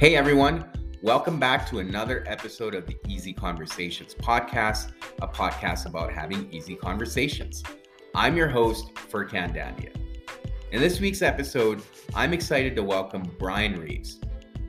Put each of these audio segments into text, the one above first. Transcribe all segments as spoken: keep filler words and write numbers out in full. Hey everyone, welcome back to another episode of the Easy Conversations podcast, a podcast about having easy conversations. I'm your host, Furkan Dandia. In this week's episode, I'm excited to welcome Brian Reeves.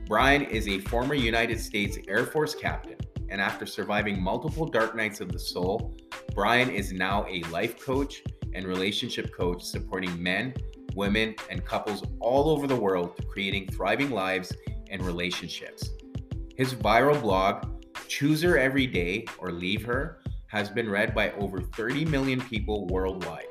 Brian is a former United States Air Force captain, and after surviving multiple dark nights of the soul, Brian is now a life coach and relationship coach supporting men, women, and couples all over the world to creating thriving lives and relationships. His viral blog, Choose Her Every Day or Leave Her, has been read by over thirty million people worldwide.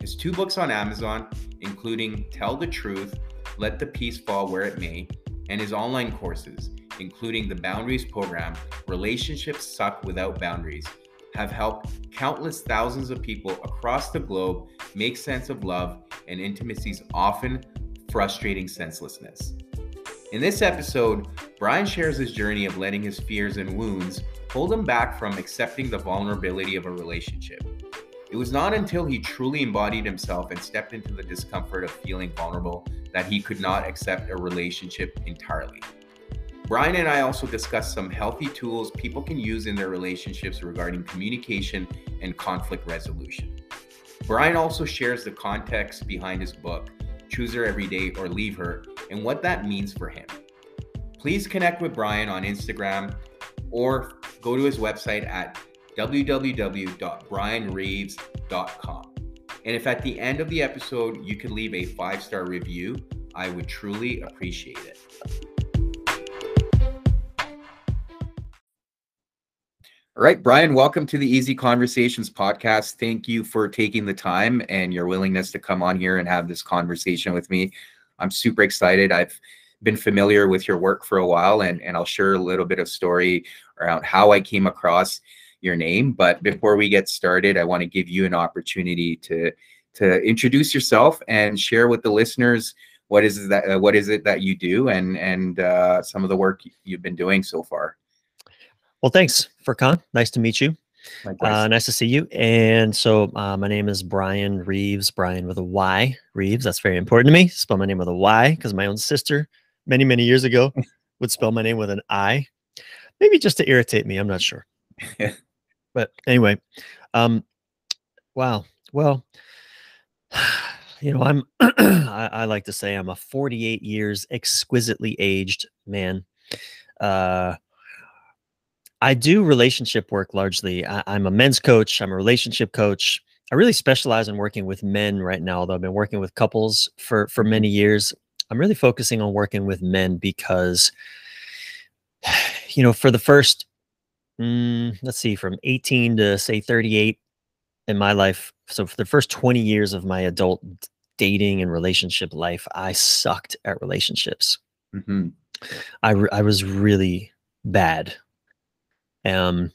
His two books on Amazon, including Tell the Truth, Let the Peace Fall Where It May, and his online courses, including the Boundaries program, Relationships Suck Without Boundaries, have helped countless thousands of people across the globe make sense of love and intimacy's often frustrating senselessness. In this episode, Brian shares his journey of letting his fears and wounds hold him back from accepting the vulnerability of a relationship. It was not until he truly embodied himself and stepped into the discomfort of feeling vulnerable that he could not accept a relationship entirely. Brian and I also discussed some healthy tools people can use in their relationships regarding communication and conflict resolution. Brian also shares the context behind his book, Choose Her Every Day or Leave Her, and what that means for him. Please connect with Brian on Instagram or go to his website at w w w dot brian reeves dot com. And if at the end of the episode you can leave a five-star review, I would truly appreciate it. All right, Brian, welcome to the Easy Conversations podcast. Thank you for taking the time and your willingness to come on here and have this conversation with me. I'm super excited. I've been familiar with your work for a while, and, and I'll share a little bit of story around how I came across your name. But before we get started, I want to give you an opportunity to to introduce yourself and share with the listeners what is that uh, what is it that you do and and uh, some of the work you've been doing so far. Well, thanks, Furkan. Nice to meet you. Uh, nice to see you. And so uh, my name is Brian Reeves, Brian with a Y, Reeves. That's very important to me. Spell my name with a Y because my own sister many, many years ago would spell my name with an I. Maybe just to irritate me. I'm not sure. But anyway, um, wow. Well, you know, I'm, I, I like to say I'm a forty-eight years exquisitely aged man. Uh, I do relationship work largely. I, I'm a men's coach. I'm a relationship coach. I really specialize in working with men right now, although I've been working with couples for, for many years. I'm really focusing on working with men because, you know, for the first, mm, let's see, from eighteen to say thirty-eight in my life. So for the first twenty years of my adult dating and relationship life, I sucked at relationships. Mm-hmm. I, re- I was really bad. Um,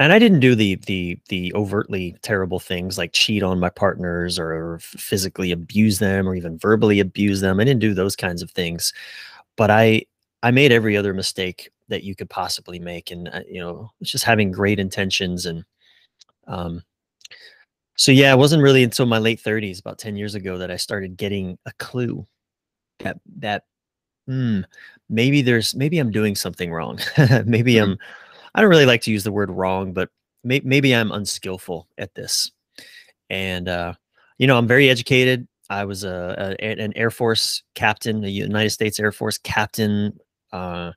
and I didn't do the, the, the overtly terrible things like cheat on my partners or physically abuse them or even verbally abuse them. I didn't do those kinds of things, but I, I made every other mistake that you could possibly make. And, uh, you know, it's just having great intentions. And, um, so yeah, it wasn't really until my late thirties, about ten years ago, that I started getting a clue that, that, hmm, maybe there's, maybe I'm doing something wrong. Maybe I'm, I don't really like to use the word wrong, but may- maybe I'm unskillful at this. And, uh, you know, I'm very educated. I was a, a an Air Force captain, a United States Air Force captain. Uh,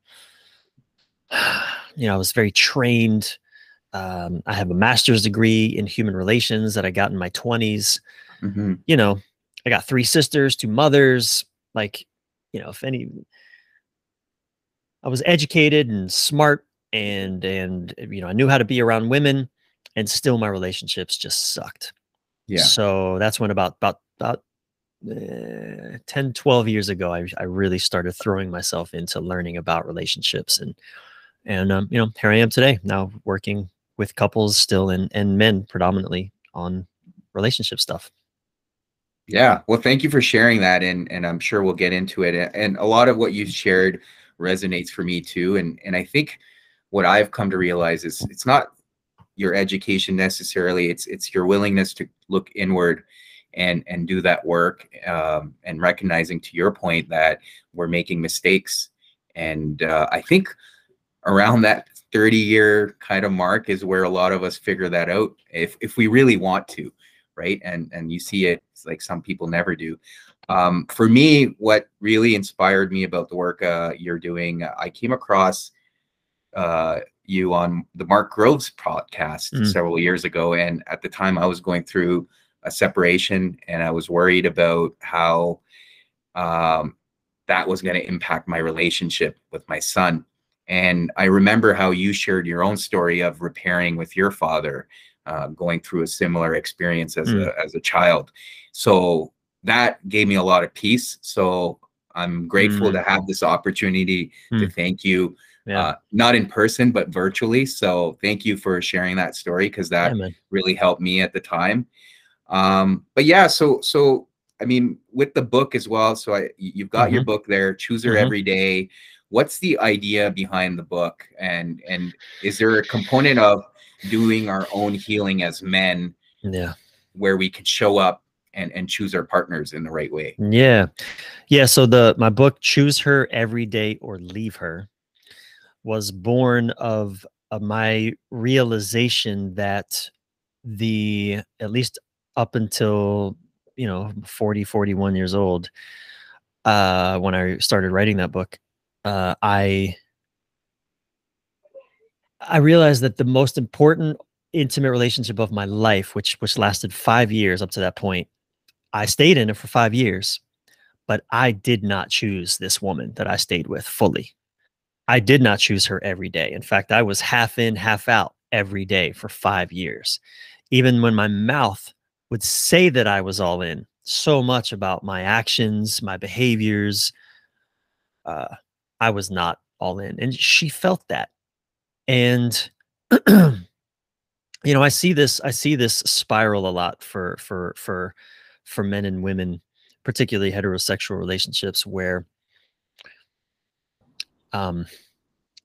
you know, I was very trained. Um, I have a master's degree in human relations that I got in my twenties. Mm-hmm. You know, I got three sisters, two mothers. Like, you know, if any, I was educated and smart. And, and, you know, I knew how to be around women, and still my relationships just sucked. Yeah. So that's when about, about, about uh, ten, twelve years ago, I, I really started throwing myself into learning about relationships, and, and, um, you know, here I am today now working with couples still, and, and men predominantly on relationship stuff. Yeah. Well, thank you for sharing that. And, and I'm sure we'll get into it. And a lot of what you've shared resonates for me too. And, and I think, what I've come to realize is it's not your education necessarily. It's it's your willingness to look inward and and do that work, um, and recognizing, to your point, that we're making mistakes And uh, I think around that thirty year kind of mark is where a lot of us figure that out, if if we really want to, right? And and you see it, it's like some people never do. Um, for me, what really inspired me about the work uh, you're doing, I came across uh, you on the Mark Groves podcast mm. several years ago. And at the time I was going through a separation, and I was worried about how um, that was going to impact my relationship with my son. And I remember how you shared your own story of repairing with your father, uh, going through a similar experience as mm. a, as a child. So that gave me a lot of peace. So I'm grateful mm. to have this opportunity mm. to thank you, yeah. uh, not in person, but virtually. So thank you for sharing that story, because that yeah, really helped me at the time. Um, but yeah, so, so, I mean, with the book as well. So I, you've got mm-hmm. your book there, Choose Her mm-hmm. Every Day. What's the idea behind the book? And, and is there a component of doing our own healing as men, yeah, where we can show up and, and choose our partners in the right way? Yeah. Yeah. So the, my book, Choose Her Every Day or Leave Her, was born of, of my realization that the, at least up until, you know, forty, forty-one years old, uh, when I started writing that book, uh, I, I realized that the most important intimate relationship of my life, which, which lasted five years up to that point, I stayed in it for five years, but I did not choose this woman that I stayed with fully. I did not choose her every day. In fact, I was half in, half out every day for five years. Even when my mouth would say that I was all in, so much about my actions, my behaviors, uh, I was not all in. And she felt that. And, you know, I see this, I see this spiral a lot for, for, for, for men and women, particularly heterosexual relationships, where, um,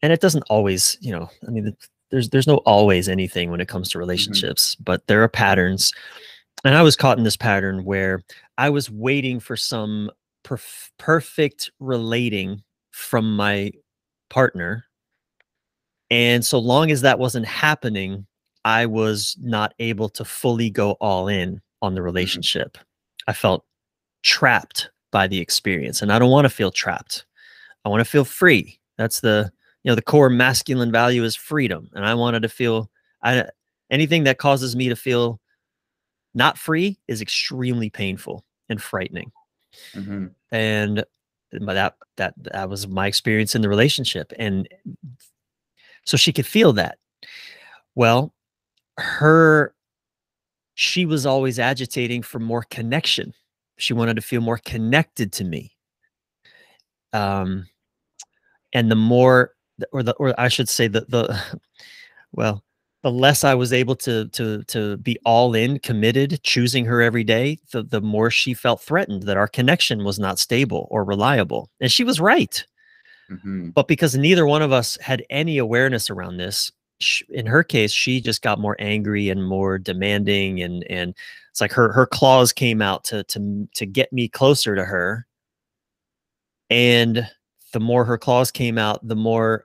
and it doesn't always, you know, I mean, there's, there's no always anything when it comes to relationships, mm-hmm. but there are patterns. And I was caught in this pattern where I was waiting for some perf perfect relating from my partner. And so long as that wasn't happening, I was not able to fully go all in on the relationship. I felt trapped by the experience, and I don't want to feel trapped. I want to feel free. That's the, you know, the core masculine value is freedom. And I wanted to feel, I, anything that causes me to feel not free is extremely painful and frightening. Mm-hmm. And that, that, that was my experience in the relationship. And so she could feel that. Well, her, she was always agitating for more connection. She wanted to feel more connected to me. Um, and the more, or the, or I should say that the, well, the less I was able to, to, to be all in, committed, choosing her every day, the, the more she felt threatened that our connection was not stable or reliable. And she was right. Mm-hmm. But because neither one of us had any awareness around this, she, in her case, she just got more angry and more demanding. And, and it's like her, her claws came out to, to, to get me closer to her. And the more her claws came out, the more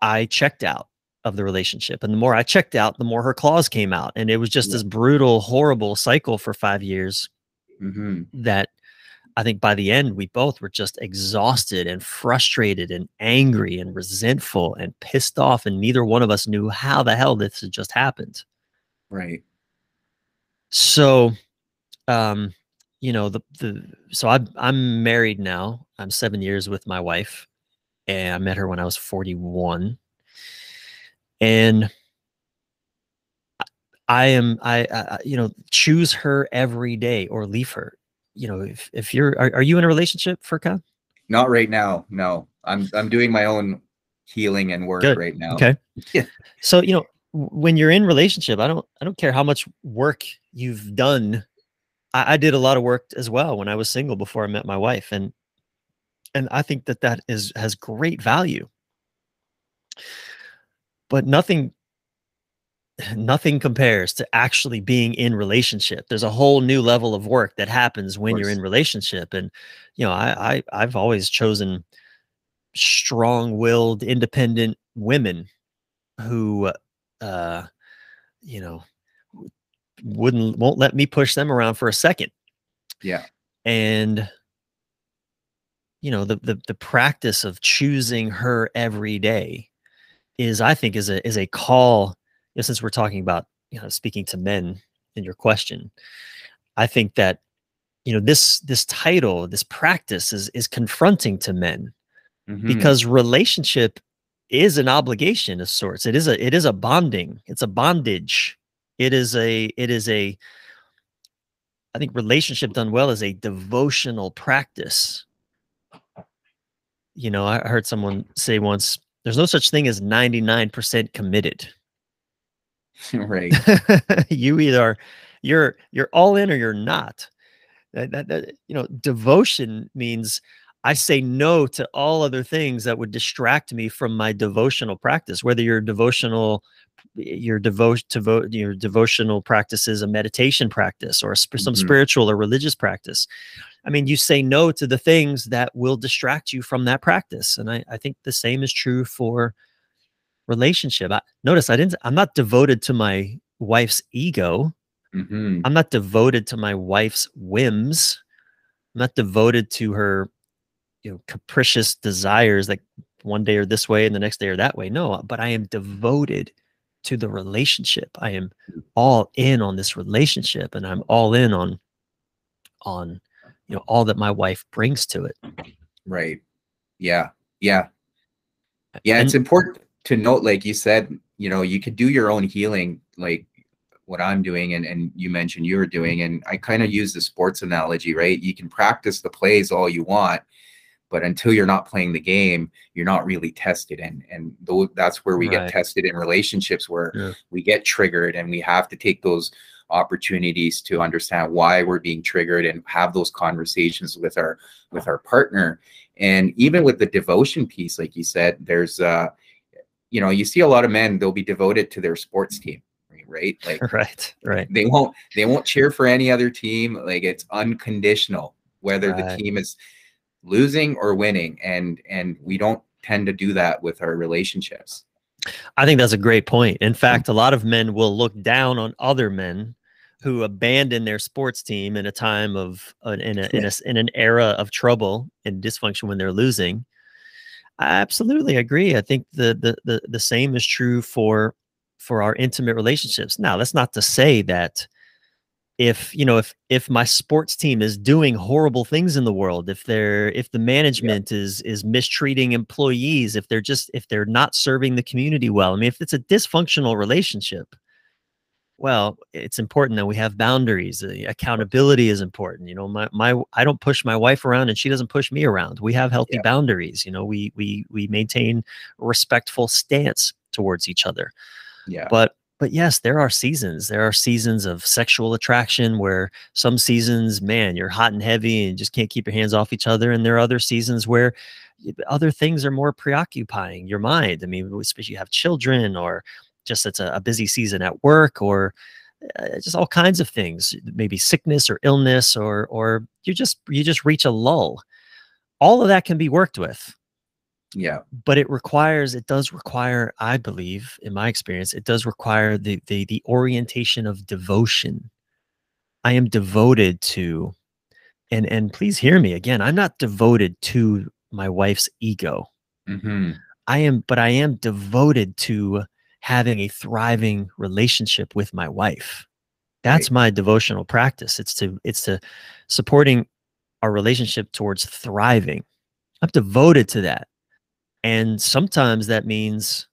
I checked out of the relationship. And the more I checked out, the more her claws came out. And it was just yeah. this brutal, horrible cycle for five years mm-hmm. that I think by the end, we both were just exhausted and frustrated and angry and resentful and pissed off. And neither one of us knew how the hell this had just happened. Right. So, um, you know, the, the, so I, I'm married now. I'm seven years with my wife, and I met her when I was forty-one. And I am, I, I, you know, choose her every day or leave her. You know, if, if you're, are, are you in a relationship, Furkan? Not right now. No, I'm, I'm doing my own healing and work Good. right now. Okay. Yeah. So, you know, when you're in relationship, I don't, I don't care how much work you've done. I, I did a lot of work as well when I was single before I met my wife. And, and I think that that is, has great value. But nothing, nothing compares to actually being in relationship. There's a whole new level of work that happens when you're in relationship. And, you know, I, I, I've always chosen strong-willed, independent women who, uh, you know, wouldn't won't let me push them around for a second. Yeah. And you know, the the the practice of choosing her every day is, I think, is a is a call. You know, since we're talking about, you know, speaking to men in your question, I think that, you know, this this title, this practice is is confronting to men. Mm-hmm. Because relationship is an obligation of sorts. It is a it is a bonding. It's a bondage. It is a it is a I think relationship done well is a devotional practice. You know, I heard someone say once, there's no such thing as ninety-nine percent committed. Right. You either are, you're you're all in or you're not. That, that, that, you know, devotion means I say no to all other things that would distract me from my devotional practice, whether your devotional your devotion devo your devotional practice is a meditation practice or a sp some mm-hmm. spiritual or religious practice. I mean, you say no to the things that will distract you from that practice. And I, I think the same is true for relationship. I, notice I didn't, I'm not devoted to my wife's ego. Mm-hmm. I'm not devoted to my wife's whims. I'm not devoted to her, you know, capricious desires, like one day or this way and the next day or that way. No, but I am devoted to the relationship. I am all in on this relationship, and I'm all in on, on, you know, all that my wife brings to it. Right. Yeah. Yeah. Yeah. And it's important to note, like you said, you know, you could do your own healing, like what I'm doing and, and you mentioned you were doing, and I kind of use the sports analogy, right? You can practice the plays all you want, but until you're not playing the game, you're not really tested. And, and th that's where we right. get tested in relationships, where yeah. we get triggered, and we have to take those opportunities to understand why we're being triggered and have those conversations with our, with our partner. And even with the devotion piece, like you said, there's uh, you know, you see a lot of men, they'll be devoted to their sports team. Right. Like, right. Right. They won't, they won't cheer for any other team. Like, it's unconditional, whether right. the team is losing or winning. And, and we don't tend to do that with our relationships. I think that's a great point. In fact, a lot of men will look down on other men who abandon their sports team in a time of, uh, in a, in a, in an era of trouble and dysfunction when they're losing. I absolutely agree. I think the, the, the, the same is true for, for our intimate relationships. Now, that's not to say that if, you know, if, if my sports team is doing horrible things in the world, if they're, if the management yeah. is, is mistreating employees, if they're just, if they're not serving the community well, I mean, if it's a dysfunctional relationship, well, it's important that we have boundaries. Accountability is important. You know, my, my, I don't push my wife around and she doesn't push me around. We have healthy yeah. boundaries. You know, we, we, we maintain a respectful stance towards each other. Yeah. But, but yes, there are seasons. There are seasons of sexual attraction where some seasons, man, you're hot and heavy and just can't keep your hands off each other. And there are other seasons where other things are more preoccupying your mind. I mean, especially you have children, or just it's a, a busy season at work, or uh, just all kinds of things, maybe sickness or illness, or, or you just, you just reach a lull. All of that can be worked with. Yeah. But it requires, it does require, I believe, in my experience, it does require the, the, the orientation of devotion. I am devoted to, and, and please hear me again, I'm not devoted to my wife's ego. Mm-hmm. I am, but I am devoted to having a thriving relationship with my wife. That's right. My devotional practice. It's to, it's to supporting our relationship towards thriving. I'm devoted to that. And sometimes that means,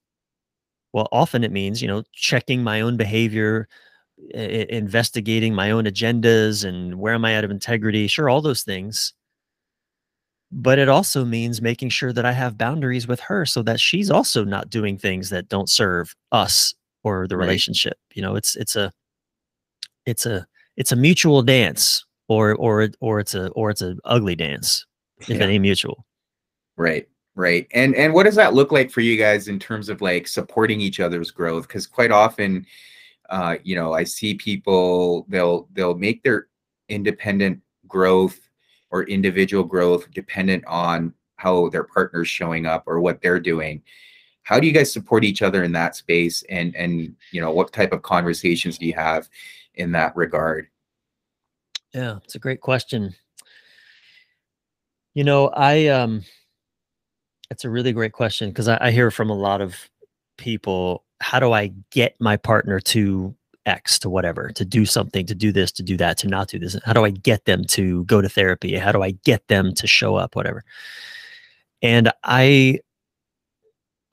well, often it means, you know, checking my own behavior, investigating my own agendas, and where am I out of integrity? Sure, all those things. But it also means making sure that I have boundaries with her so that she's also not doing things that don't serve us or the right. relationship. You know, it's, it's a, it's a, it's a mutual dance, or, or, or it's a, or it's an ugly dance, if yeah. it ain't mutual. Right. Right. And, and what does that look like for you guys in terms of like supporting each other's growth? Because quite often, uh, you know, I see people, they'll, they'll make their independent growth or individual growth dependent on how their partner's showing up or what they're doing. How do you guys support each other in that space? And, and you know, what type of conversations do you have in that regard? Yeah, it's a great question. You know, I, um, it's a really great question, because I, I hear from a lot of people, how do I get my partner to X, to whatever, to do something, to do this, to do that, to not do this? How do I get them to go to therapy? How do I get them to show up, whatever? And I,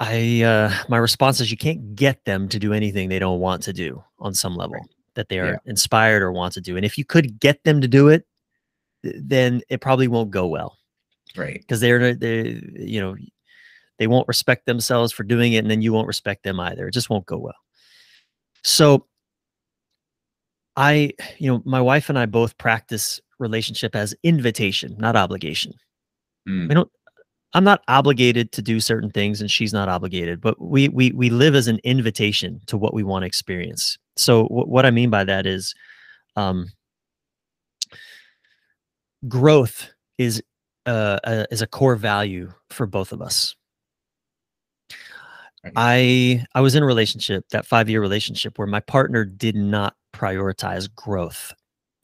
I, uh, my response is, you can't get them to do anything they don't want to do on some level, right, that they are yeah. inspired or want to do. And if you could get them to do it, then it probably won't go well. Right. Because they're, they, you know, they won't respect themselves for doing it, and then you won't respect them either. It just won't go well. So I, you know, my wife and I both practice relationship as invitation, not obligation. Mm. We don't, I'm not obligated to do certain things, and she's not obligated, but we, we, we live as an invitation to what we want to experience. So w- what I mean by that is, um, growth is, uh, a, is a core value for both of us. I, I was in a relationship, that five-year relationship, where my partner did not prioritize growth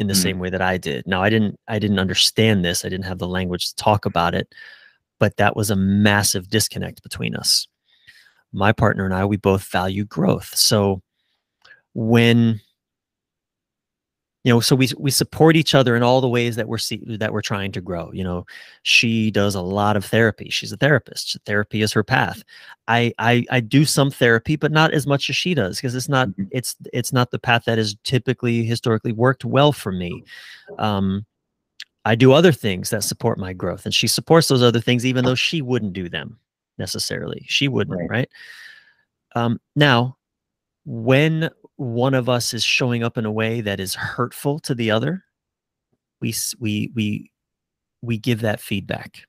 in the mm. same way that I did. Now, I didn't, I didn't understand this. I didn't have the language to talk about it, but that was a massive disconnect between us. My partner and I, we both value growth. So when, you know, so we, we support each other in all the ways that we're, see, that we're trying to grow. You know, she does a lot of therapy. She's a therapist. Therapy is her path. I, I, I do some therapy, but not as much as she does, because it's not, it's, it's not the path that has typically historically worked well for me. Um, I do other things that support my growth, and she supports those other things, even though she wouldn't do them necessarily. She wouldn't. Right. right? Um, now when one of us is showing up in a way that is hurtful to the other, we we we we give that feedback.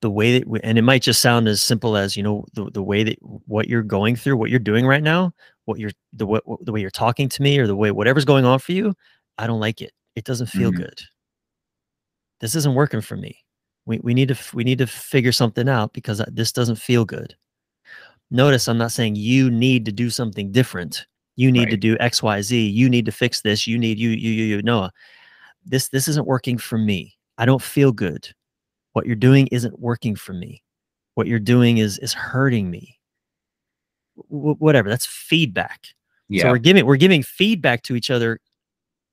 The way that we, and it might just sound as simple as, you know, the, the way that what you're going through, what you're doing right now, what you're the what, the way you're talking to me, or the way whatever's going on for you, I don't like it. It doesn't feel mm-hmm. good. This isn't working for me. We we need to we need to figure something out, because this doesn't feel good. Notice I'm not saying you need to do something different. You need right. to do X, Y, Z. You need to fix this. You need you, you, you, you. No, this, this isn't working for me. I don't feel good. What you're doing isn't working for me. What you're doing is, is hurting me. W- whatever. That's feedback. Yeah. So we're giving, we're giving feedback to each other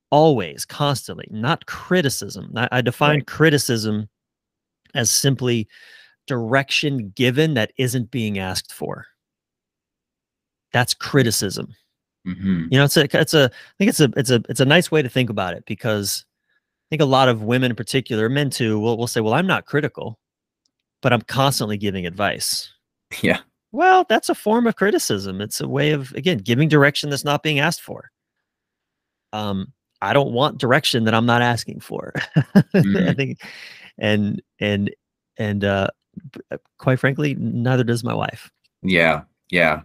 always, constantly, not criticism. I, I define right. criticism as simply direction given that isn't being asked for. That's criticism. Mm-hmm. You know, it's a, it's a, I think it's a, it's a, it's a nice way to think about it, because I think a lot of women in particular, men too, will, will say, well, I'm not critical, but I'm constantly giving advice. Yeah. Well, that's a form of criticism. It's a way of, again, giving direction that's not being asked for. Um, I don't want direction that I'm not asking for. Mm-hmm. I think, and, and, and, uh, quite frankly, neither does my wife. Yeah. Yeah.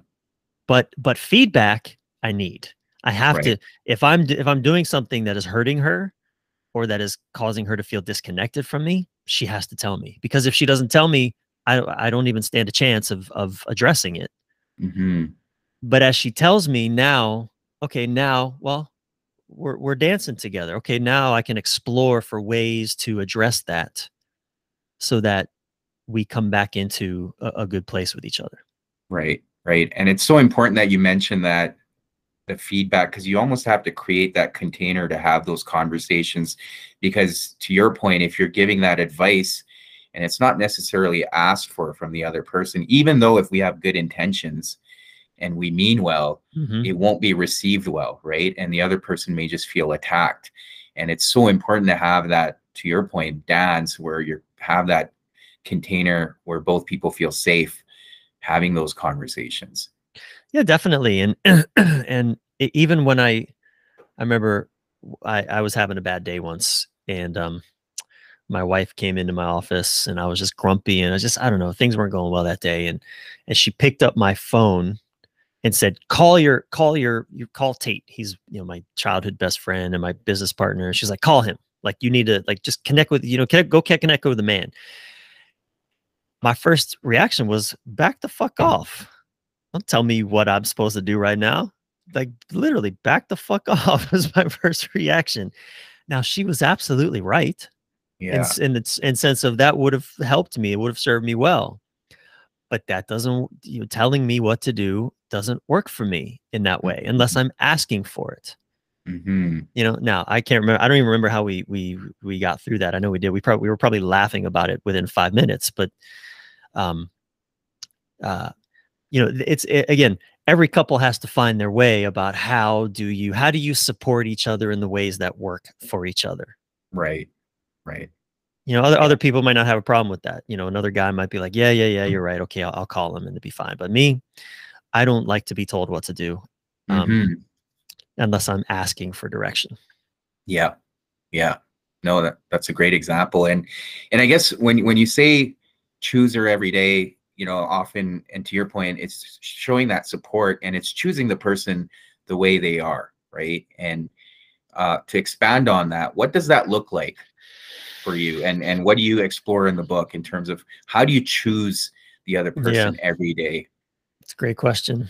But, but feedback I need. I have right. to, if I'm, if I'm doing something that is hurting her, or that is causing her to feel disconnected from me, she has to tell me, because if she doesn't tell me, I, I don't even stand a chance of, of addressing it. Mm-hmm. But as she tells me now, okay, now, well, we're, we're dancing together. Okay. Now I can explore for ways to address that, so that we come back into a, a good place with each other. Right. Right. And it's so important that you mentioned that, the feedback, because you almost have to create that container to have those conversations, because to your point, if you're giving that advice and it's not necessarily asked for from the other person, even though if we have good intentions and we mean well, mm-hmm. it won't be received well, right? And the other person may just feel attacked. And it's so important to have that, to your point, dance where you have that container where both people feel safe having those conversations. Yeah, definitely. And, and it, even when I, I remember I, I was having a bad day once, and, um, my wife came into my office, and I was just grumpy, and I was just, I don't know, things weren't going well that day. And, and she picked up my phone and said, call your, call your, you call Tate. He's, you know, my childhood best friend and my business partner. And she's like, call him. Like, you need to, like, just connect with, you know, connect, go connect with the man. my first reaction was back the fuck off. Don't tell me what I'm supposed to do right now. Like literally back the fuck off was my first reaction. Now she was absolutely right. Yeah. And in, in the in sense of that would have helped me. It would have served me well. But that doesn't, you know, telling me what to do doesn't work for me in that way unless I'm asking for it. Mm-hmm. You know, now I can't remember. I don't even remember how we we we got through that. I know we did. We probably we were probably laughing about it within five minutes. But, um, uh, you know, it's it, again, every couple has to find their way about how do you how do you support each other in the ways that work for each other. Right. Right. You know, other other people might not have a problem with that. You know, another guy might be like, yeah, yeah, yeah, you're right. Okay, I'll, I'll call him and it'll be fine. But me, I don't like to be told what to do. Um, mm-hmm. Unless I'm asking for direction. Yeah. Yeah. No, that, that's a great example. And, and I guess when, when you say choose her every day, you know, often, and to your point, it's showing that support and it's choosing the person the way they are. Right. And, uh, to expand on that, what does that look like for you? And, and what do you explore in the book in terms of how do you choose the other person yeah. every day? It's a great question.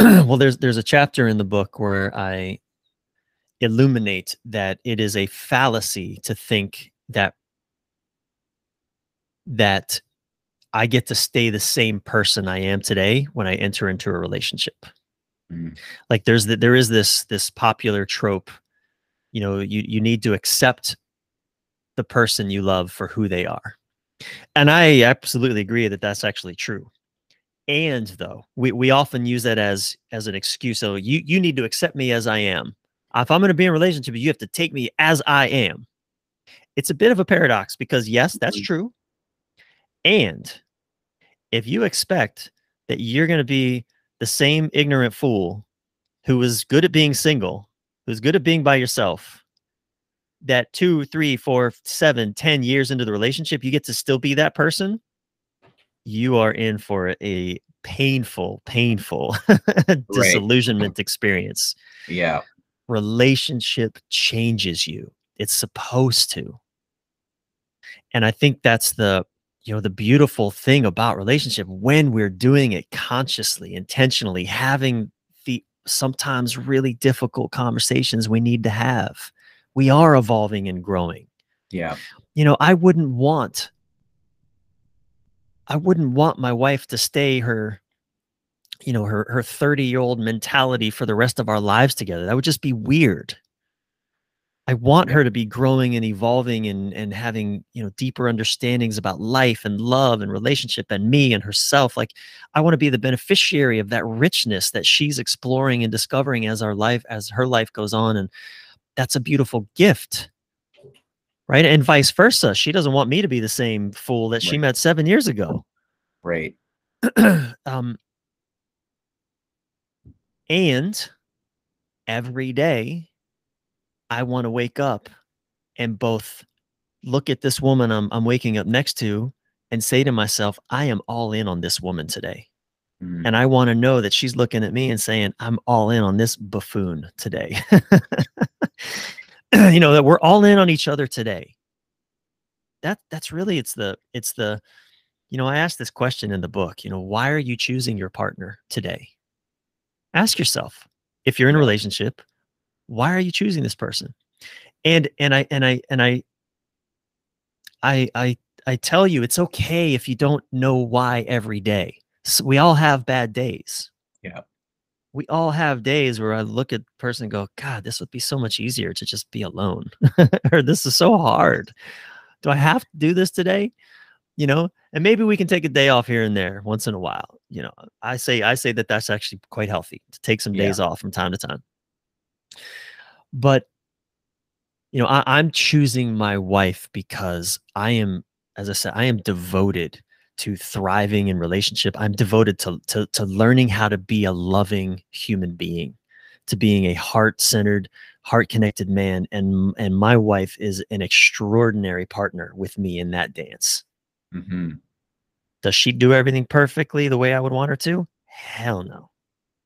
Well, there's there's a chapter in the book where I illuminate that it is a fallacy to think that that I get to stay the same person I am today when I enter into a relationship. Mm. Like there's the, there is this this popular trope, you know, you you need to accept the person you love for who they are, and I absolutely agree that that's actually true. And though we, we often use that as, as an excuse. So you, you need to accept me as I am. If I'm going to be in a relationship, you have to take me as I am. It's a bit of a paradox because yes, that's true. And if you expect that you're going to be the same ignorant fool who is good at being single, who's good at being by yourself, that two, three, four, seven, ten years into the relationship, you get to still be that person. You are in for a painful, painful disillusionment right. experience. Yeah. Relationship changes you. It's supposed to. And I think that's the, you know, the beautiful thing about relationship when we're doing it consciously, intentionally, having the sometimes really difficult conversations we need to have. We are evolving and growing. Yeah. You know, I wouldn't want I wouldn't want my wife to stay her, you know, her her thirty-year-old mentality for the rest of our lives together. That would just be weird. I want her to be growing and evolving and and having, you know, deeper understandings about life and love and relationship and me and herself. Like I want to be the beneficiary of that richness that she's exploring and discovering as our life, as her life goes on. And that's a beautiful gift. Right. And vice versa. She doesn't want me to be the same fool that she right. met seven years ago. Right. um, and every day I want to wake up and both look at this woman I'm, I'm waking up next to and say to myself, I am all in on this woman today. Mm. And I want to know that she's looking at me and saying, I'm all in on this buffoon today. You know, that we're all in on each other today. That that's really, it's the, it's the, you know, I asked this question in the book, you know, why are you choosing your partner today? Ask yourself, if you're in a relationship, why are you choosing this person? And, and I, and I, and I, I, I, I tell you, it's okay if you don't know why every day. So we all have bad days. Yeah. We all have days where I look at a person and go, God, this would be so much easier to just be alone. Or this is so hard. Do I have to do this today? You know, and maybe we can take a day off here and there once in a while. You know, I say, I say that that's actually quite healthy to take some days yeah. off from time to time. But, you know, I, I'm choosing my wife because I am, as I said, I am devoted to thriving in relationship. I'm devoted to, to, to learning how to be a loving human being, to being a heart-centered, heart-connected man. And, and my wife is an extraordinary partner with me in that dance. Mm-hmm. Does she do everything perfectly the way I would want her to? Hell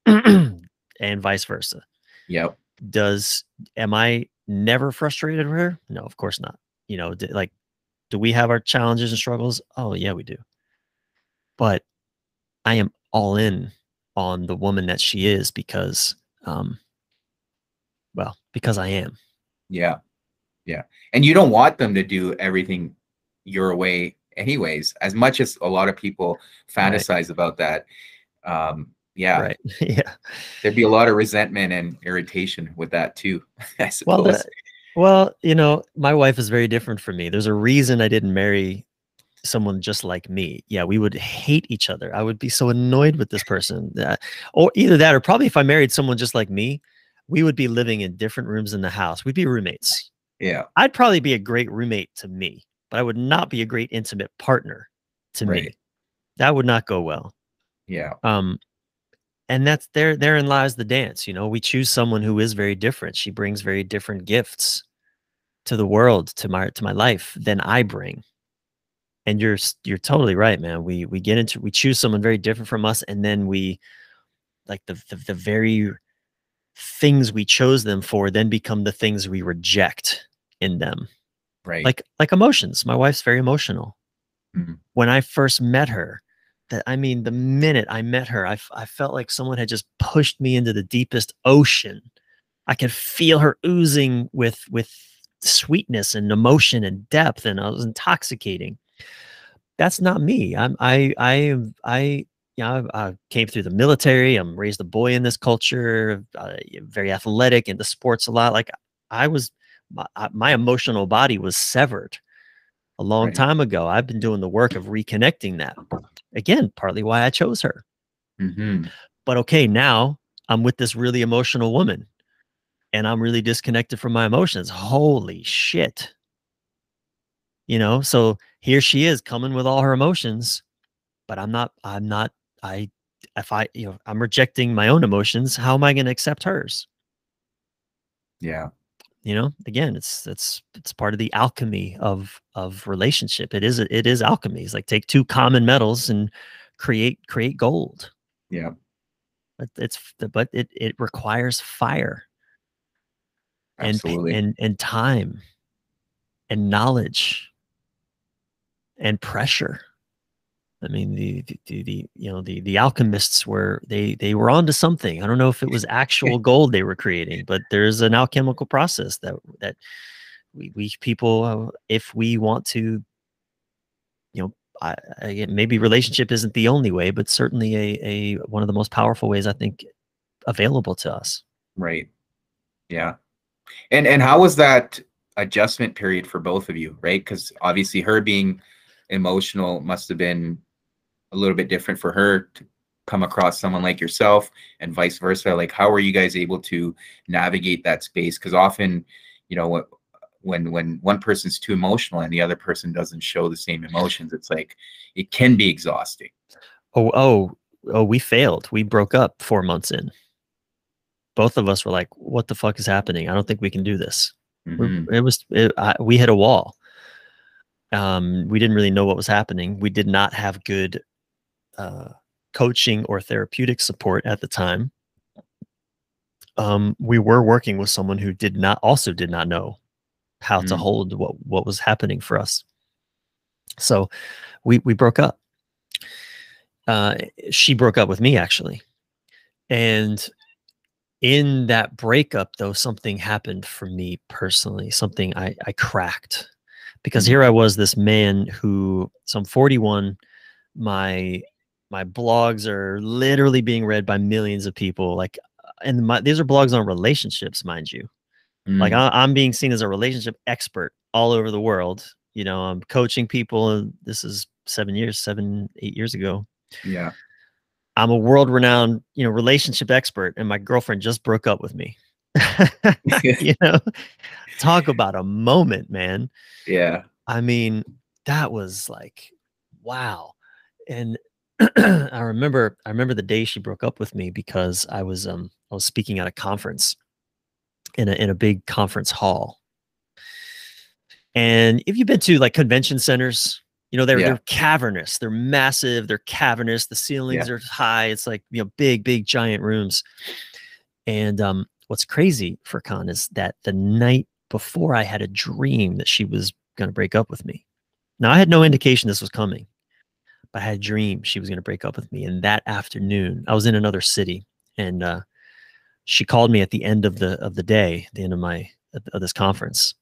no. And vice versa. Yep. Does, am I never frustrated with her? No, of course not. You know, do, like, do we have our challenges and struggles? Oh yeah, we do. but I am all in on the woman that she is because, um, well, because I am. Yeah. Yeah. And you don't want them to do everything your way anyways, as much as a lot of people fantasize right. about that. Um, yeah. Right. Yeah. There'd be a lot of resentment and irritation with that too, I suppose. Well, the, well, you know, my wife is very different from me. There's a reason I didn't marry someone just like me. Yeah, we would hate each other. I would be so annoyed with this person. Uh, or either that, or probably if I married someone just like me, we would be living in different rooms in the house. We'd be roommates. Yeah. I'd probably be a great roommate to me, but I would not be a great intimate partner to right. me. That would not go well. Yeah. Um, and that's there, therein lies the dance. You know, we choose someone who is very different. She brings very different gifts to the world, to my, to my life than I bring. And you're, you're totally right, man. We, we get into, we choose someone very different from us. And then we like the, the, the very things we chose them for then become the things we reject in them. Right. Like, like emotions. My wife's very emotional. Mm-hmm. When I first met her, that, I mean, the minute I met her, I, I felt like someone had just pushed me into the deepest ocean. I could feel her oozing with, with sweetness and emotion and depth. And I was intoxicating. That's not me. I'm, I, I, I, you know, I, I came through the military. I'm raised a boy in this culture, uh, very athletic, into sports a lot. Like I was, my, my emotional body was severed a long right. time ago. I've been doing the work of reconnecting that. Again, partly why I chose her. Mm-hmm. But okay, now I'm with this really emotional woman and I'm really disconnected from my emotions. Holy shit. You know, so here she is coming with all her emotions, but I'm not, I'm not, I, if I, you know, I'm rejecting my own emotions. How am I going to accept hers? Yeah. You know, again, it's, it's, it's part of the alchemy of, of relationship. It is, it is alchemy. It's like take two common metals and create, create gold. Yeah. But it's, but it, it requires fire. Absolutely. and, and, and time and knowledge. And pressure. I mean, the, the, the, you know, the, the alchemists were, they, they were onto something. I don't know if it was actual gold they were creating, but there's an alchemical process that, that we, we people, if we want to, you know, I, I, maybe relationship isn't the only way, but certainly a, a, one of the most powerful ways I think available to us. Right. Yeah. And, and how was that adjustment period for both of you? Right. 'Cause obviously her being emotional must have been a little bit different for her to come across someone like yourself and vice versa. Like, how were you guys able to navigate that space? Because often, you know, when when one person's too emotional and the other person doesn't show the same emotions, it's like it can be exhausting. Oh, oh, oh, we failed. We broke up four months in. Both of us were like, what the fuck is happening? I don't think we can do this. Mm-hmm. It was it, I, we hit a wall. Um, we didn't really know what was happening. We did not have good uh, coaching or therapeutic support at the time. Um, we were working with someone who did not, also did not know how mm. to hold what, what was happening for us. So we, we broke up. Uh, she broke up with me actually. And in that breakup though, something happened for me personally, something I, I cracked. Because here I was, this man who, so I'm forty-one, my my blogs are literally being read by millions of people. Like, and my, these are blogs on relationships, mind you. Mm. Like I, I'm being seen as a relationship expert all over the world. You know, I'm coaching people. And this is seven years, seven, eight years ago. Yeah, I'm a world-renowned, you know, relationship expert, and my girlfriend just broke up with me. You know, talk about a moment, man. Yeah. I mean, that was like, wow. And I remember, I remember the day she broke up with me because I was, um, I was speaking at a conference in a, in a big conference hall. And if you've been to like convention centers, you know, they're, yeah. they're cavernous, they're massive, they're cavernous. The ceilings yeah. are high. It's like, you know, big, big, giant rooms. And, um, what's crazy, Furkan, is that the night before I had a dream that she was going to break up with me. Now, I had no indication this was coming, I had a dream she was going to break up with me. And that afternoon, I was in another city, and uh, she called me at the end of the of the day, the end of my of this conference,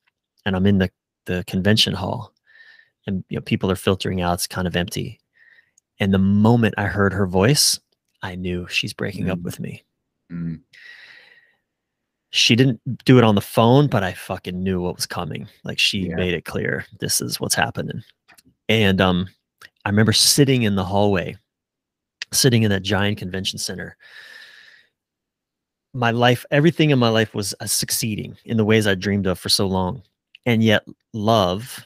and I'm in the the convention hall, and you know, people are filtering out. It's kind of empty. And the moment I heard her voice, I knew she's breaking mm. up with me. Mm. She didn't do it on the phone, but I fucking knew what was coming. Like she yeah. made it clear, this is what's happening. And um, I remember sitting in the hallway, sitting in that giant convention center. My life, everything in my life was uh, succeeding in the ways I dreamed of for so long. And yet love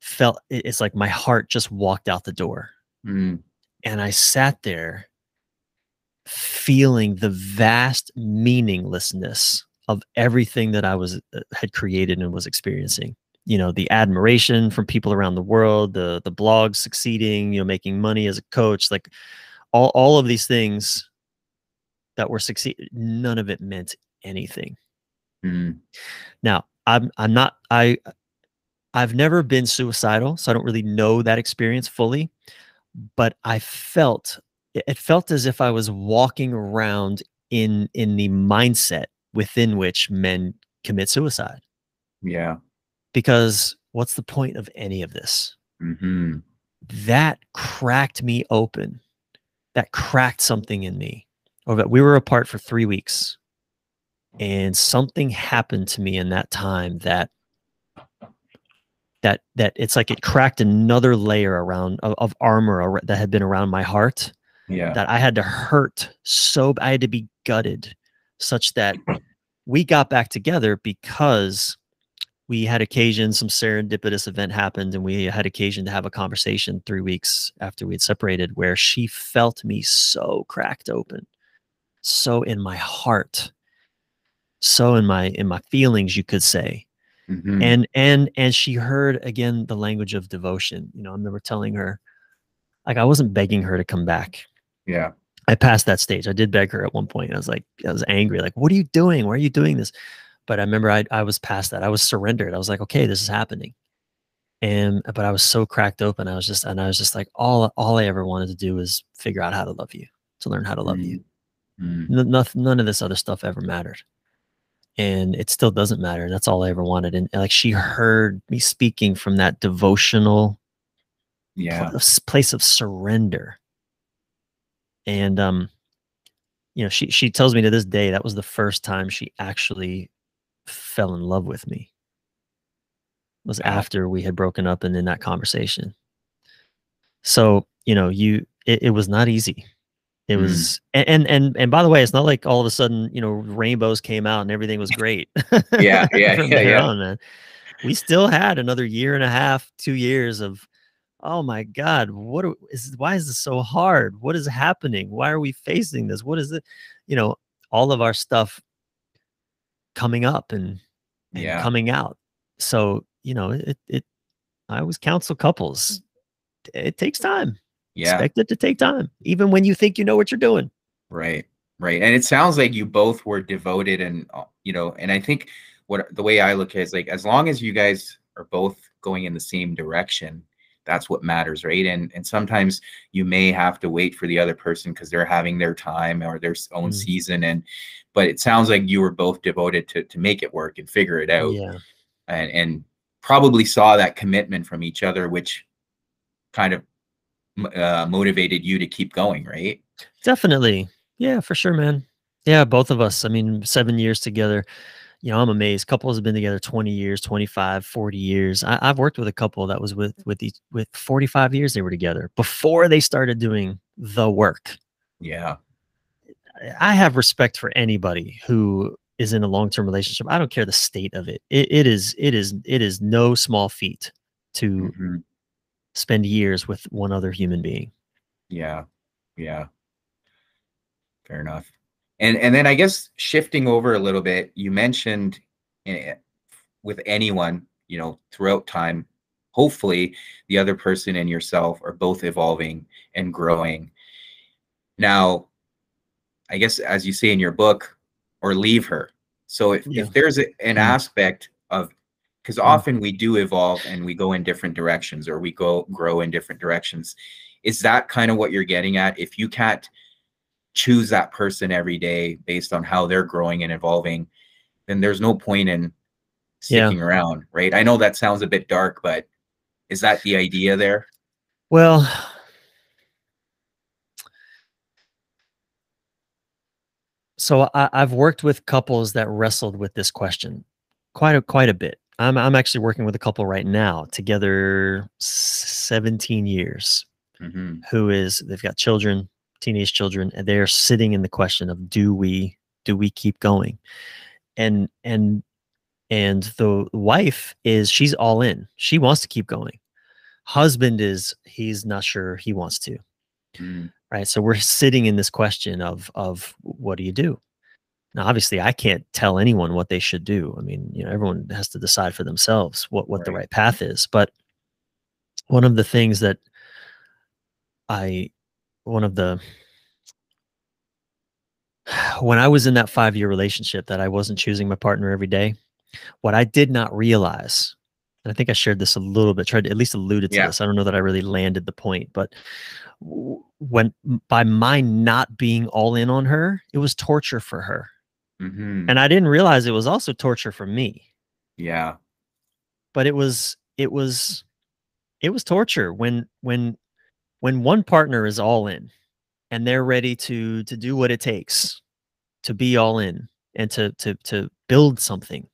felt, it's like my heart just walked out the door. Mm. And I sat there feeling the vast meaninglessness of everything that I was had created and was experiencing. You know, the admiration from people around the world, the the blogs succeeding, you know, making money as a coach, like all, all of these things that were succeeding, none of it meant anything. Mm. Now, I'm I'm not I I've never been suicidal, so I don't really know that experience fully, but I felt it felt as if I was walking around in in the mindset within which men commit suicide. Yeah. Because what's the point of any of this? Mm-hmm. That cracked me open. That cracked something in me. Or that we were apart for three weeks. And something happened to me in that time that that that it's like it cracked another layer around of, of armor that had been around my heart. Yeah. That I had to hurt so I had to be gutted such that we got back together because we had occasion, some serendipitous event happened, and we had occasion to have a conversation three weeks after we had separated where she felt me so cracked open, so in my heart, so in my in my feelings, you could say. Mm-hmm. And and and she heard again the language of devotion. You know, I remember telling her, like, I wasn't begging her to come back. Yeah. I passed that stage. I did beg her at one point. I was like, I was angry. Like, what are you doing? Why are you doing this? But I remember I I was past that. I was surrendered. I was like, okay, this is happening. And, but I was so cracked open. I was just, and I was just like, all, all I ever wanted to do was figure out how to love you, to learn how to love mm. you. Mm. No, none of this other stuff ever mattered. And it still doesn't matter. And that's all I ever wanted. And, and like, she heard me speaking from that devotional yeah place of surrender. And um you know, she she tells me to this day that was the first time she actually fell in love with me. It was after we had broken up and in that conversation. So you know, you it, it was not easy. It mm. was and, and and and by the way, it's not like all of a sudden, you know, rainbows came out and everything was great. yeah yeah From yeah, there yeah. on, man. We still had another year and a half, two years of, oh my God, what is, why is this so hard? What is happening? Why are we facing this? What is it? You know, all of our stuff coming up and, and yeah. coming out. So, you know, it, it, I always counsel couples. It takes time. Yeah. Expect it to take time, even when you think you know what you're doing. Right. Right. And it sounds like you both were devoted and, you know, and I think what the way I look at it is like, as long as you guys are both going in the same direction, that's what matters, right? And and sometimes you may have to wait for the other person because they're having their time or their own mm. season. And but it sounds like you were both devoted to to make it work and figure it out, yeah. and and probably saw that commitment from each other, which kind of uh, motivated you to keep going, right? Definitely, yeah, for sure, man. Yeah, both of us. I mean, seven years together. You know, I'm amazed. Couples have been together twenty years, twenty-five, forty years. I, I've worked with a couple that was with with each, with forty-five years they were together before they started doing the work. Yeah. I have respect for anybody who is in a long-term relationship. I don't care the state of it. It, it is it is it is no small feat to mm-hmm. spend years with one other human being. Yeah. Yeah. Fair enough. And and then I guess shifting over a little bit, you mentioned eh, with anyone, you know, throughout time, hopefully the other person and yourself are both evolving and growing. Now, I guess, as you say in your book, or leave her. So if, yeah. if there's a, an aspect of Because often we do evolve and we go in different directions, or we go grow in different directions. Is that kind of what you're getting at? If you can't choose that person every day based on how they're growing and evolving, then there's no point in sticking yeah. around, right? I know that sounds a bit dark, but is that the idea there? Well, so I, I've worked with couples that wrestled with this question quite a, quite a bit. I'm, I'm actually working with a couple right now, together seventeen years, mm-hmm. who is, they've got children, teenage children, and they're sitting in the question of, do we, do we keep going? And, and, and the wife is, she's all in, she wants to keep going. Husband is, he's not sure he wants to. Mm. Right. So we're sitting in this question of, of what do you do? Now, obviously, I can't tell anyone what they should do. I mean, you know, everyone has to decide for themselves what, what right. the right path is. But one of the things that I, one of the, when I was in that five-year relationship that I wasn't choosing my partner every day, what I did not realize, and I think I shared this a little bit, tried to at least alluded to yeah. this. I don't know that I really landed the point, but when by my not being all in on her, it was torture for her. Mm-hmm. And I didn't realize it was also torture for me. Yeah. But it was, it was, it was torture when, when, when one partner is all in and they're ready to, to do what it takes to be all in and to, to, to build something.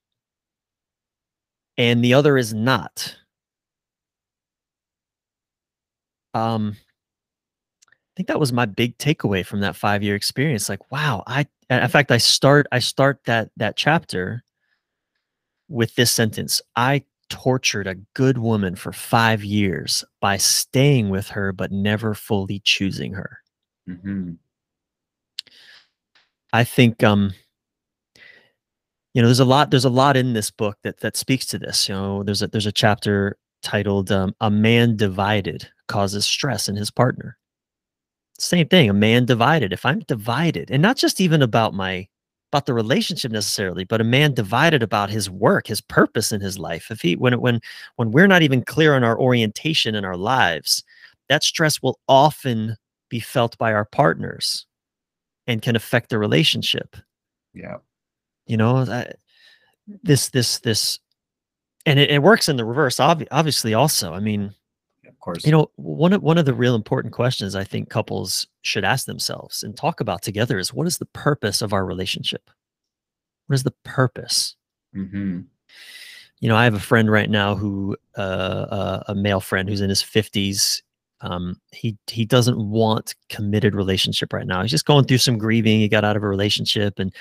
And the other is not. Um, I think that was my big takeaway from that five-year experience. Like, wow, I, in fact, I start, I start that, that chapter with this sentence. I tortured a good woman for five years by staying with her, but never fully choosing her. Mm-hmm. I think, um, you know, there's a lot, there's a lot in this book that, that speaks to this. You know, there's a, there's a chapter titled, um, A Man Divided Causes Stress in His Partner. Same thing, a man divided. If I'm divided, and not just even about my, about the relationship necessarily, but a man divided about his work, his purpose in his life. If he, when, when, when we're not even clear on our orientation in our lives, that stress will often be felt by our partners and can affect the relationship. Yeah. You know, I, this, this, this, and it, it works in the reverse, obvi obviously also. I mean, of course, you know, one of, one of the real important questions I think couples should ask themselves and talk about together is, what is the purpose of our relationship? What is the purpose? Mm-hmm. You know, I have a friend right now who, uh, uh, a male friend who's in his fifties. Um, he, he doesn't want committed relationship right now. He's just going through some grieving. He got out of a relationship, and,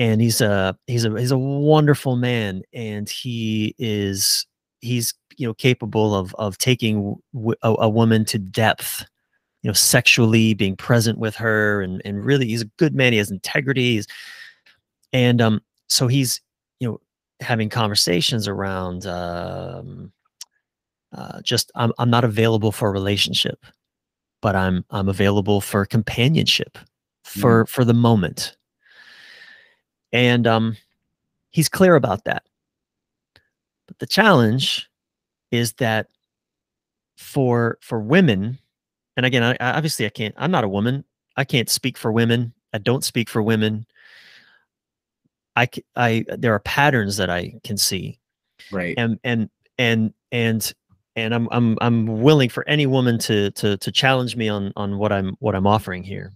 and he's a, he's a, he's a wonderful man. And he is, he's, you know, capable of, of taking w a, a woman to depth, you know, sexually, being present with her. And, and really, he's a good man. He has integrity. He's, and, um, so he's, you know, having conversations around, um, uh, just, I'm, I'm not available for a relationship, but I'm, I'm available for companionship for, mm. for the moment. And, um, he's clear about that. But the challenge is that for, for women, and again, I, I obviously I can't, I'm not a woman. I can't speak for women. I don't speak for women. I, I, there are patterns that I can see. Right. And, and, and, and, and I'm, I'm, I'm willing for any woman to, to, to challenge me on, on what I'm, what I'm offering here.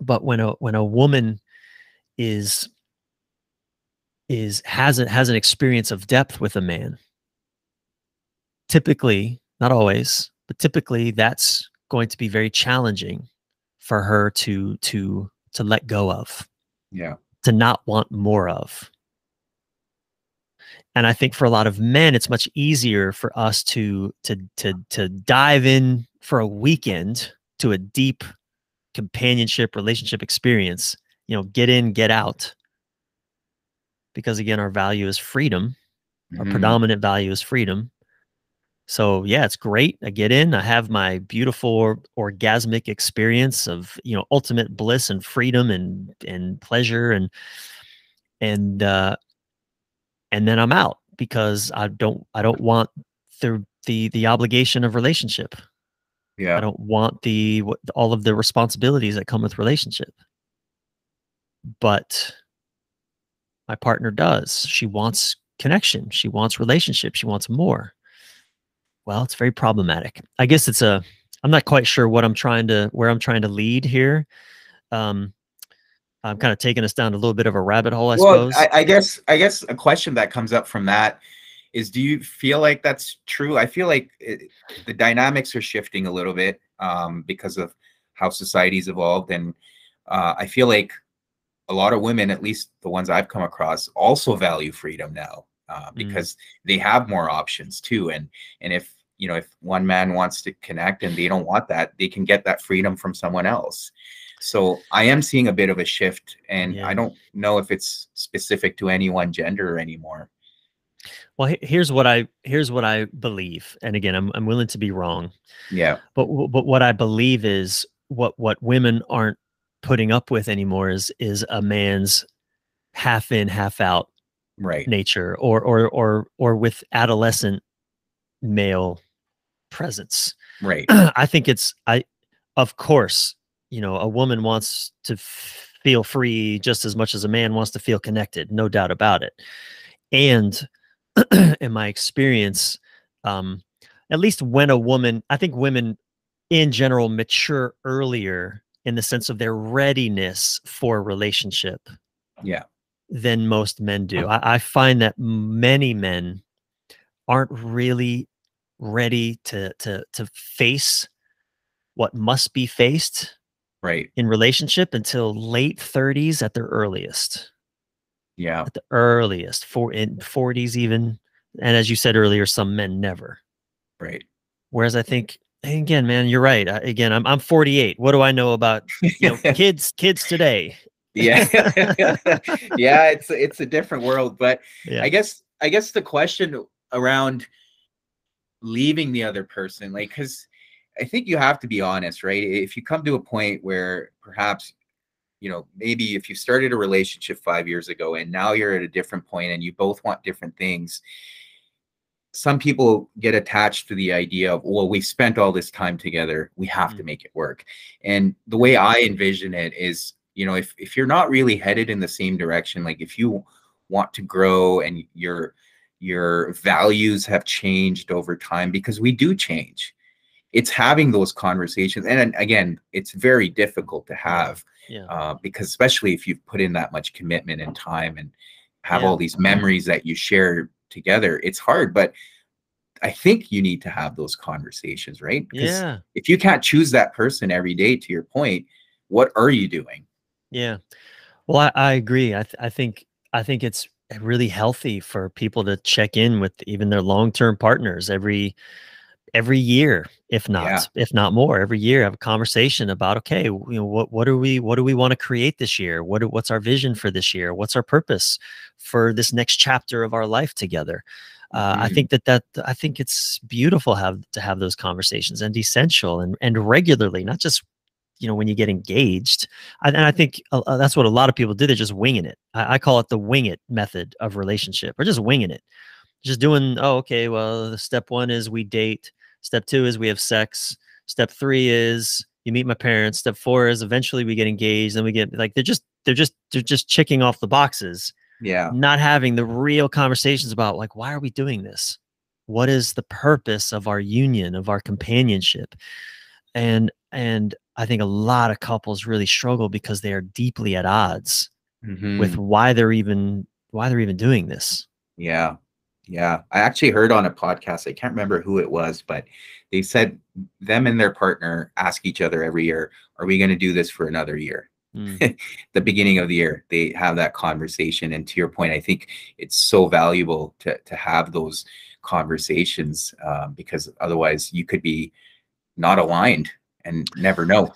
But when a, when a woman is, is, has it, has an experience of depth with a man, typically, not always, but typically that's going to be very challenging for her to, to, to let go of, yeah, to not want more of. And I think for a lot of men, it's much easier for us to, to, to, to dive in for a weekend to a deep companionship, relationship experience, you know, get in, get out. Because again, our value is freedom. Our mm-hmm. predominant value is freedom. So yeah, it's great. I get in, I have my beautiful orgasmic experience of, you know, ultimate bliss and freedom and, and pleasure. And, and, uh, and then I'm out because I don't, I don't want the, the, the obligation of relationship. Yeah. I don't want the, all of the responsibilities that come with relationship, but my partner does. She wants connection. She wants relationship. She wants more. Well, it's very problematic. I guess it's a, I'm not quite sure what I'm trying to, where I'm trying to lead here. Um, I'm kind of taking us down a little bit of a rabbit hole, I well, suppose. I, I guess, I guess a question that comes up from that is, do you feel like that's true? I feel like it, the dynamics are shifting a little bit um, because of how society's evolved. And uh, I feel like a lot of women, at least the ones I've come across, also value freedom now uh, because mm. they have more options too. And, and if, you know, if one man wants to connect and they don't want that, they can get that freedom from someone else. So I am seeing a bit of a shift, and yeah. I don't know if it's specific to any one gender anymore. Well, here's what I, here's what I believe. And again, I'm, I'm willing to be wrong. Yeah. But, but what I believe is what, what women aren't putting up with anymore is, is a man's half in, half out right. nature or, or, or, or with adolescent male presence. Right. I think it's, I, of course, you know, a woman wants to feel free just as much as a man wants to feel connected, no doubt about it. And in my experience, um, at least when a woman, I think women in general mature earlier in the sense of their readiness for relationship yeah. than most men do. I, I find that many men aren't really ready to, to, to face what must be faced right in relationship until late thirties at their earliest. Yeah. At the earliest, for in forties even. And as you said earlier, some men never. Right. Whereas I think, hey, again, man, you're right. I, again, I'm I'm forty-eight. What do I know about you know, kids kids today? Yeah. Yeah, it's it's a different world, but yeah. I guess I guess the question around leaving the other person, like, cuz I think you have to be honest, right? If you come to a point where perhaps, you know, maybe if you started a relationship five years ago and now you're at a different point and you both want different things, some people get attached to the idea of, well, we've spent all this time together, we have mm-hmm. to make it work. And the way I envision it is, you know, if, if you're not really headed in the same direction, like if you want to grow and your, your values have changed over time, because we do change. It's having those conversations. And again, it's very difficult to have yeah. uh, because especially if you've put in that much commitment and time and have yeah. all these memories that you share together, it's hard. But I think you need to have those conversations, right? Because yeah. if you can't choose that person every day, to your point, what are you doing? Yeah. Well, I, I agree. I, th I think I think it's really healthy for people to check in with even their long-term partners every every year, if not, yeah. if not more, every year have a conversation about, okay, you know, what, what are we, what do we want to create this year? What, what's our vision for this year? What's our purpose for this next chapter of our life together? Uh, mm-hmm. I think that that, I think it's beautiful have to have those conversations and essential and, and regularly, not just, you know, when you get engaged. I, and I think uh, that's what a lot of people do. They're just winging it. I, I call it the wing it method of relationship, or just winging it, just doing, oh, okay, well, step one is we date. Step two is we have sex. Step three is you meet my parents. Step four is eventually we get engaged. Then we get like, they're just, they're just, they're just checking off the boxes. Yeah. Not having the real conversations about like, why are we doing this? What is the purpose of our union, of our companionship? And, and I think a lot of couples really struggle because they are deeply at odds mm-hmm. with why they're even, why they're even doing this. Yeah. Yeah, I actually heard on a podcast, I can't remember who it was, but they said them and their partner ask each other every year, are we going to do this for another year? Mm. The beginning of the year, they have that conversation. And to your point, I think it's so valuable to, to have those conversations uh, because otherwise you could be not aligned and never know.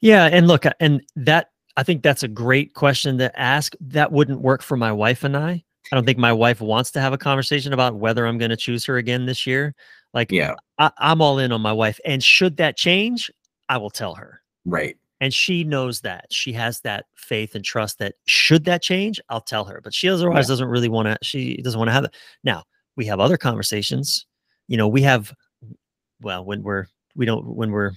Yeah, and look, and that I think that's a great question to ask. That wouldn't work for my wife and I. I don't think my wife wants to have a conversation about whether I'm going to choose her again this year. Like, yeah, I, I'm all in on my wife. And should that change, I will tell her. Right. And she knows that. She has that faith and trust that should that change, I'll tell her. But she otherwise yeah. doesn't really want to, she doesn't want to have it. Now, we have other conversations. You know, we have, well, when we're, we don't, when we're,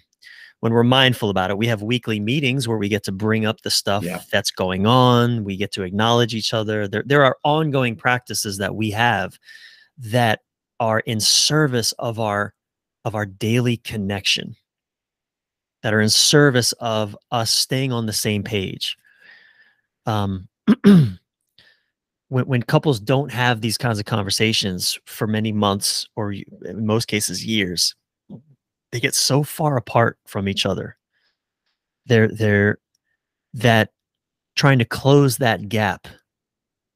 when we're mindful about it, we have weekly meetings where we get to bring up the stuff yeah. that's going on. We get to acknowledge each other. There, there are ongoing practices that we have that are in service of our, of our daily connection, that are in service of us staying on the same page. Um, when, when couples don't have these kinds of conversations for many months, or in most cases years, they get so far apart from each other. They're, they're, that trying to close that gap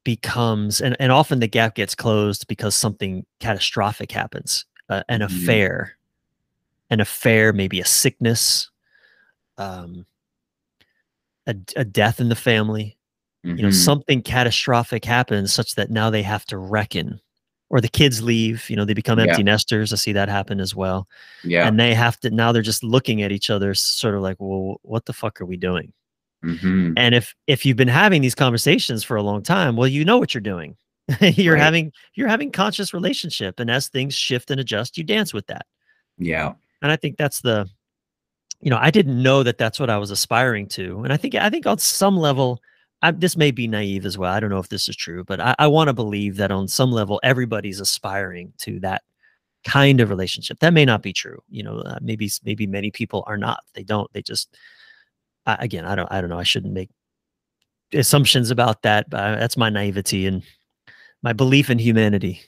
becomes, and, and often the gap gets closed because something catastrophic happens, uh, an affair, an affair, maybe a sickness, um, a, a death in the family, mm-hmm. you know, something catastrophic happens such that now they have to reckon. Or the kids leave, you know, they become empty yeah. nesters. I see that happen as well. Yeah. And they have to, now they're just looking at each other sort of like, well, what the fuck are we doing? Mm-hmm. And if, if you've been having these conversations for a long time, well, you know what you're doing. you're right. having, you're having conscious relationship, and as things shift and adjust, you dance with that. Yeah. And I think that's the, you know, I didn't know that that's what I was aspiring to. And I think, I think on some level, I, this may be naive as well. I don't know if this is true, but I, I want to believe that on some level, everybody's aspiring to that kind of relationship. That may not be true. You know, uh, maybe, maybe many people are not, they don't, they just, I, again, I don't, I don't know. I shouldn't make assumptions about that. But I, that's my naivety and my belief in humanity.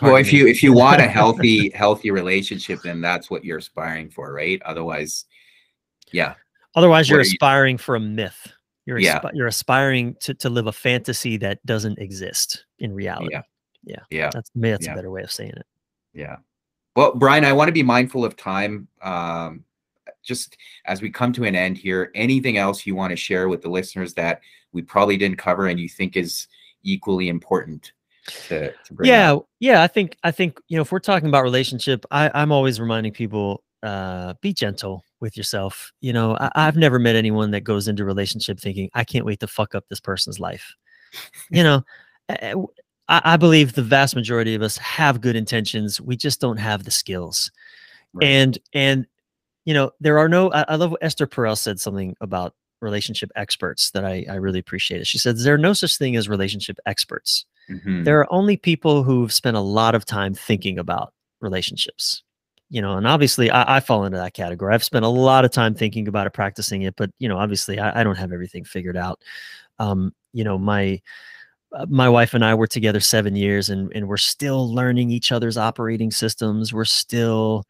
Well, if you, if you want a healthy, healthy relationship, then that's what you're aspiring for, right? Otherwise, yeah. Otherwise you're aspiring for a myth. You're, yeah. asp you're aspiring to, to live a fantasy that doesn't exist in reality. Yeah. Yeah. yeah. That's, maybe that's yeah. a better way of saying it. Yeah. Well, Brian, I want to be mindful of time. Um, just as we come to an end here, anything else you want to share with the listeners that we probably didn't cover and you think is equally important to, to bring Yeah. up? Yeah. I think, I think, you know, if we're talking about relationship, I, I'm always reminding people, uh, be gentle with yourself. You know, I, I've never met anyone that goes into relationship thinking, I can't wait to fuck up this person's life. You know, I, I believe the vast majority of us have good intentions. We just don't have the skills. Right. And, and, you know, there are no, I, I love what Esther Perel said something about relationship experts that I, I really appreciated. She said, there are no such thing as relationship experts. Mm-hmm. There are only people who've spent a lot of time thinking about relationships. You know, and obviously I, I fall into that category. I've spent a lot of time thinking about it, practicing it, but you know, obviously I, I don't have everything figured out. Um, you know, my, uh, my wife and I were together seven years and, and we're still learning each other's operating systems. We're still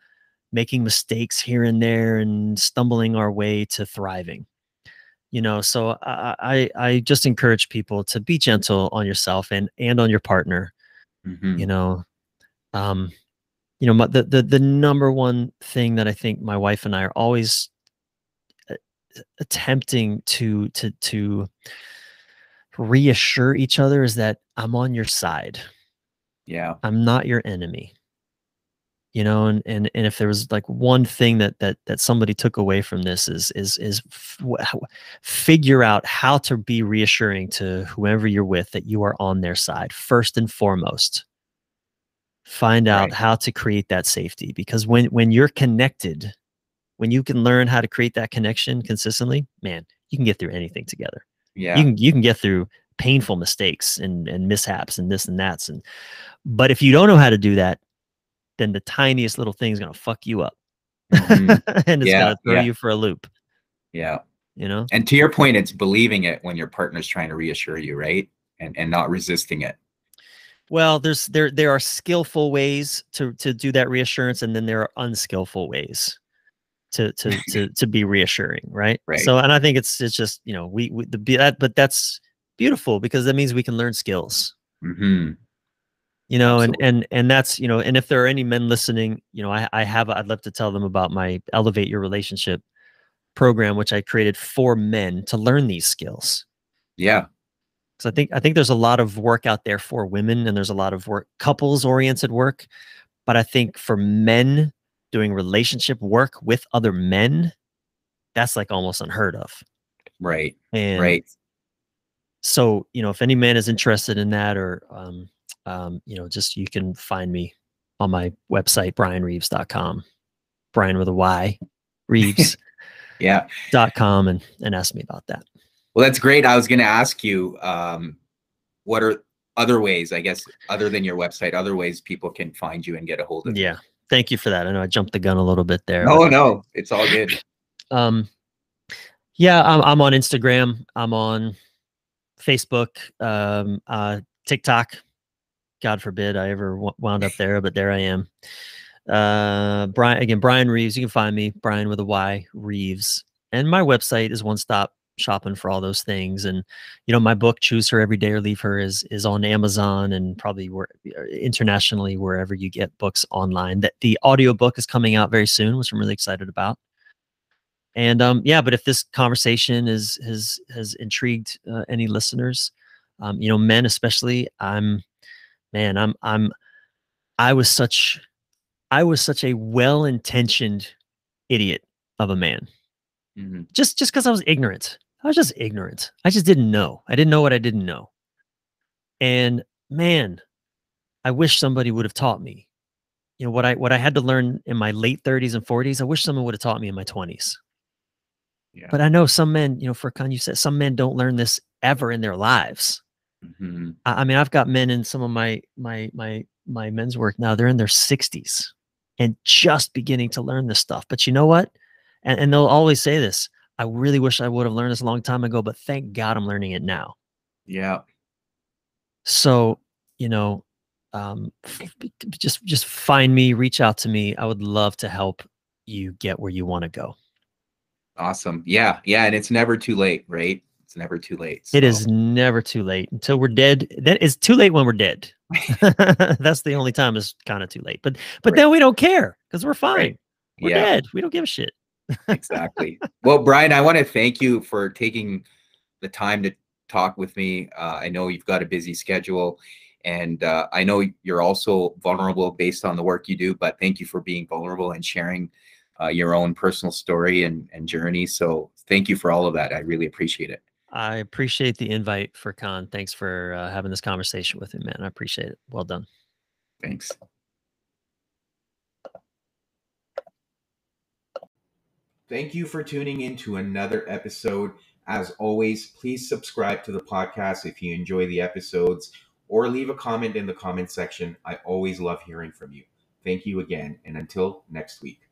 making mistakes here and there and stumbling our way to thriving, you know? So I, I, I just encourage people to be gentle on yourself and, and on your partner, mm-hmm. you know, um, you know, my, the, the, the number one thing that I think my wife and I are always attempting to, to, to reassure each other is that I'm on your side. Yeah. I'm not your enemy, you know? And, and, and if there was like one thing that, that, that somebody took away from this is, is, is figure out how to be reassuring to whoever you're with, that you are on their side first and foremost. Find out right. how to create that safety, because when, when you're connected, when you can learn how to create that connection consistently, man, you can get through anything together. Yeah. You can, you can get through painful mistakes and, and mishaps and this and that's. And, but if you don't know how to do that, then the tiniest little thing is going to fuck you up mm-hmm. and it's yeah. going to throw yeah. you for a loop. Yeah. You know, and to your point, it's believing it when your partner's trying to reassure you. Right. And, and not resisting it. Well, there's there there are skillful ways to to do that reassurance, and then there are unskillful ways to to to to be reassuring, right? Right. So, and I think it's it's just you know we, we the that but that's beautiful, because that means we can learn skills, mm-hmm. you know, Absolutely. and and and that's you know, and if there are any men listening, you know, I I have I'd love to tell them about my Elevate Your Relationship program, which I created for men to learn these skills. Yeah. So I think I think there's a lot of work out there for women, and there's a lot of work, couples oriented work, but I think for men doing relationship work with other men, that's like almost unheard of. Right. And right. So, you know, if any man is interested in that, or um, um, you know, just, you can find me on my website, brian reeves dot com, Brian with a Y, Reeves. Yeah. Dot com and, and ask me about that. Well, that's great. I was going to ask you, um, what are other ways, I guess, other than your website, other ways people can find you and get a hold of you? Yeah. Thank you for that. I know I jumped the gun a little bit there. Oh, no, it's all good. um, yeah, I'm, I'm on Instagram. I'm on Facebook, um, uh, TikTok. God forbid I ever wound up there, but there I am. Uh, Brian, again, Brian Reeves. You can find me, Brian with a Y, Reeves. And my website is one-stop shopping for all those things. And, you know, my book, Choose Her Every Day or Leave Her, is is on Amazon and probably where, internationally, wherever you get books online. That the audiobook is coming out very soon, which I'm really excited about. And um, yeah, but if this conversation is has has intrigued uh, any listeners, um, you know, men especially, I'm man, I'm I'm I was such I was such a well-intentioned idiot of a man. Mm-hmm. Just just because I was ignorant. I was just ignorant. I just didn't know. I didn't know what I didn't know. And man, I wish somebody would have taught me. You know, what I what I had to learn in my late thirties and forties, I wish someone would have taught me in my twenties. Yeah. But I know some men, you know, Furkan, you said some men don't learn this ever in their lives. Mm-hmm. I, I mean, I've got men in some of my my my my men's work now, they're in their sixties and just beginning to learn this stuff. But you know what? And, and they'll always say this, I really wish I would have learned this a long time ago, but thank God I'm learning it now. Yeah. So, you know, um, just, just find me, reach out to me. I would love to help you get where you want to go. Awesome. Yeah. Yeah. And it's never too late, right? It's never too late. So. It is never too late until we're dead. That is too late when we're dead. That's the only time it's kind of too late, but, but right. Then we don't care because we're fine. Right. We're yeah. dead. We don't give a shit. Exactly. Well, Brian, I want to thank you for taking the time to talk with me. Uh, I know you've got a busy schedule, and uh, I know you're also vulnerable based on the work you do, but thank you for being vulnerable and sharing uh, your own personal story and, and journey. So thank you for all of that. I really appreciate it. I appreciate the invite, Furkan. Thanks for uh, having this conversation with me, man. I appreciate it. Well done. Thanks. Thank you for tuning in to another episode. As always, please subscribe to the podcast if you enjoy the episodes, or leave a comment in the comment section. I always love hearing from you. Thank you again, and until next week.